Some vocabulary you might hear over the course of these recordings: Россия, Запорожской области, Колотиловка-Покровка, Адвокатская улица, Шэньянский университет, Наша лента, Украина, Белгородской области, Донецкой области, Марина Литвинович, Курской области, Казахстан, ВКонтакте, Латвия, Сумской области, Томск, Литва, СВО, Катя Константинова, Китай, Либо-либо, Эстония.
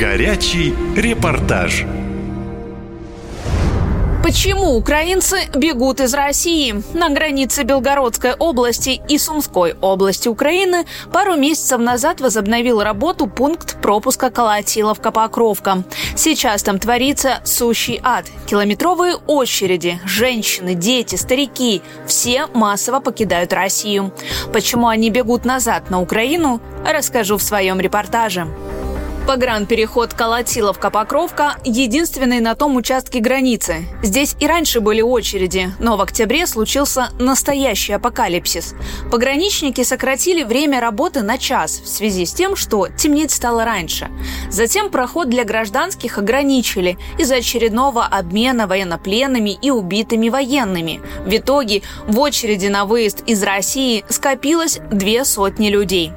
Горячий репортаж. Почему украинцы бегут из России? На границе Белгородской области и Сумской области Украины пару месяцев назад возобновил работу пункт пропуска Колотиловка-Покровка. Сейчас там творится сущий ад. Километровые очереди, женщины, дети, старики – все массово покидают Россию. Почему они бегут назад на Украину, расскажу в своем репортаже. Погранпереход Колотиловка-Покровка – единственный на том участке границы. Здесь и раньше были очереди, но в октябре случился настоящий апокалипсис. Пограничники сократили время работы на час в связи с тем, что темнеть стало раньше. Затем проход для гражданских ограничили из-за очередного обмена военнопленными и убитыми военными. В итоге в очереди на выезд из России скопилось 200 людей.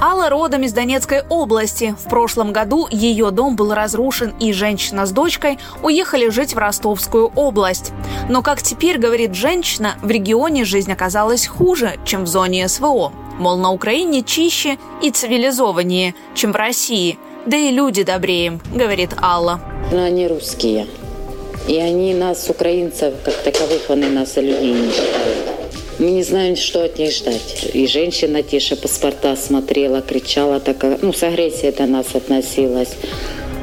Алла родом из Донецкой области. В прошлом году ее дом был разрушен, и женщина с дочкой уехали жить в Ростовскую область. Но, как теперь говорит женщина, в регионе жизнь оказалась хуже, чем в зоне СВО. Мол, на Украине чище и цивилизованнее, чем в России. Да и люди добрее, говорит Алла. Но они русские. И они нас, украинцев, как таковых, они нас людей не считают. Мы не знаем, что от них ждать. И женщина тише паспорта смотрела, кричала, такая, с агрессией до нас относилась.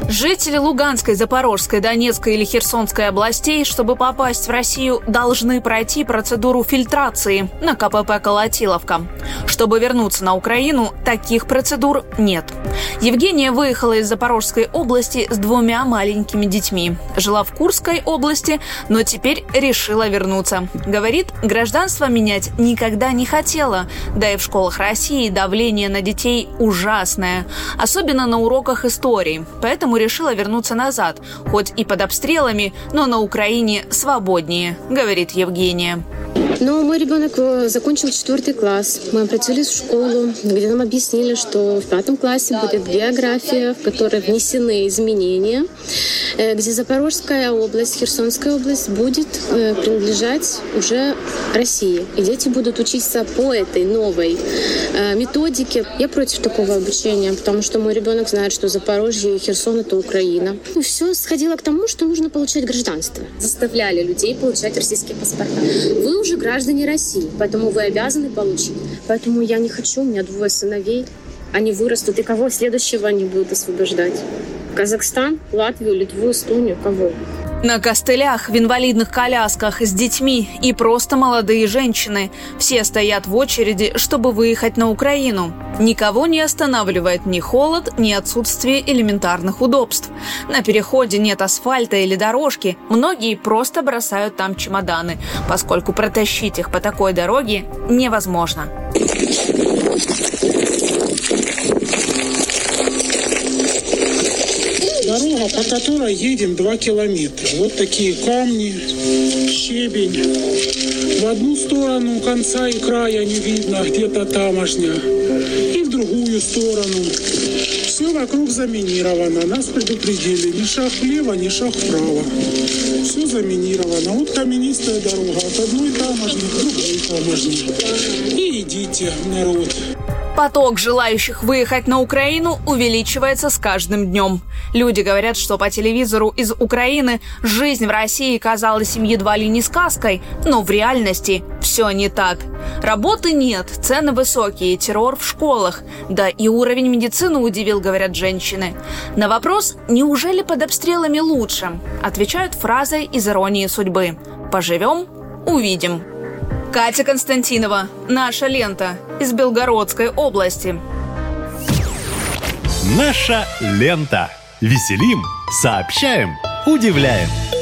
Жители Луганской, Запорожской, Донецкой или Херсонской областей, чтобы попасть в Россию, должны пройти процедуру фильтрации на КПП «Колотиловка». Чтобы вернуться на Украину, таких процедур нет. Евгения выехала из Запорожской области с 2 маленькими детьми. Жила в Курской области, но теперь решила вернуться. Говорит, гражданство менять никогда не хотела. Да и в школах России давление на детей ужасное. Особенно на уроках истории. Поэтому решила вернуться назад, хоть и под обстрелами, но на Украине свободнее, говорит Евгения. Мой ребенок закончил 4 класс. Мы обратились в школу, где нам объяснили, что в 5 классе будет география, в которой внесены изменения, где Запорожская область, Херсонская область будет принадлежать уже России. И дети будут учиться по этой новой методике. Я против такого обучения, потому что мой ребенок знает, что Запорожье и Херсон — это Украина. Все сходило к тому, что нужно получать гражданство. Заставляли людей получать российские паспорта. Вы уже граждане России, поэтому вы обязаны получить. Поэтому я не хочу, у меня 2 сыновей. Они вырастут, и кого следующего они будут освобождать? Казахстан, Латвию, Литву, Эстонию, кого? На костылях, в инвалидных колясках, с детьми и просто молодые женщины. Все стоят в очереди, чтобы выехать на Украину. Никого не останавливает ни холод, ни отсутствие элементарных удобств. На переходе нет асфальта или дорожки. Многие просто бросают там чемоданы, поскольку протащить их по такой дороге невозможно. Дорога, по которой едем 2 километра. Вот такие камни, щебень. В одну сторону конца и края не видно, где-то тамошня. И в другую сторону. Все вокруг заминировано. Нас предупредили. Ни шаг влево, ни шаг вправо. Все заминировано. Вот каменистая дорога. От одной тамошни к другой тамошни. И идите, народ. Поток желающих выехать на Украину увеличивается с каждым днем. Люди говорят, что по телевизору из Украины жизнь в России казалась им едва ли не сказкой, но в реальности все не так. Работы нет, цены высокие, террор в школах. Да и уровень медицины удивил, говорят женщины. На вопрос «Неужели под обстрелами лучше?» отвечают фразой из «Иронии судьбы». «Поживем – увидим». Катя Константинова, «Наша лента», из Белгородской области. «Наша лента». Веселим, сообщаем, удивляем.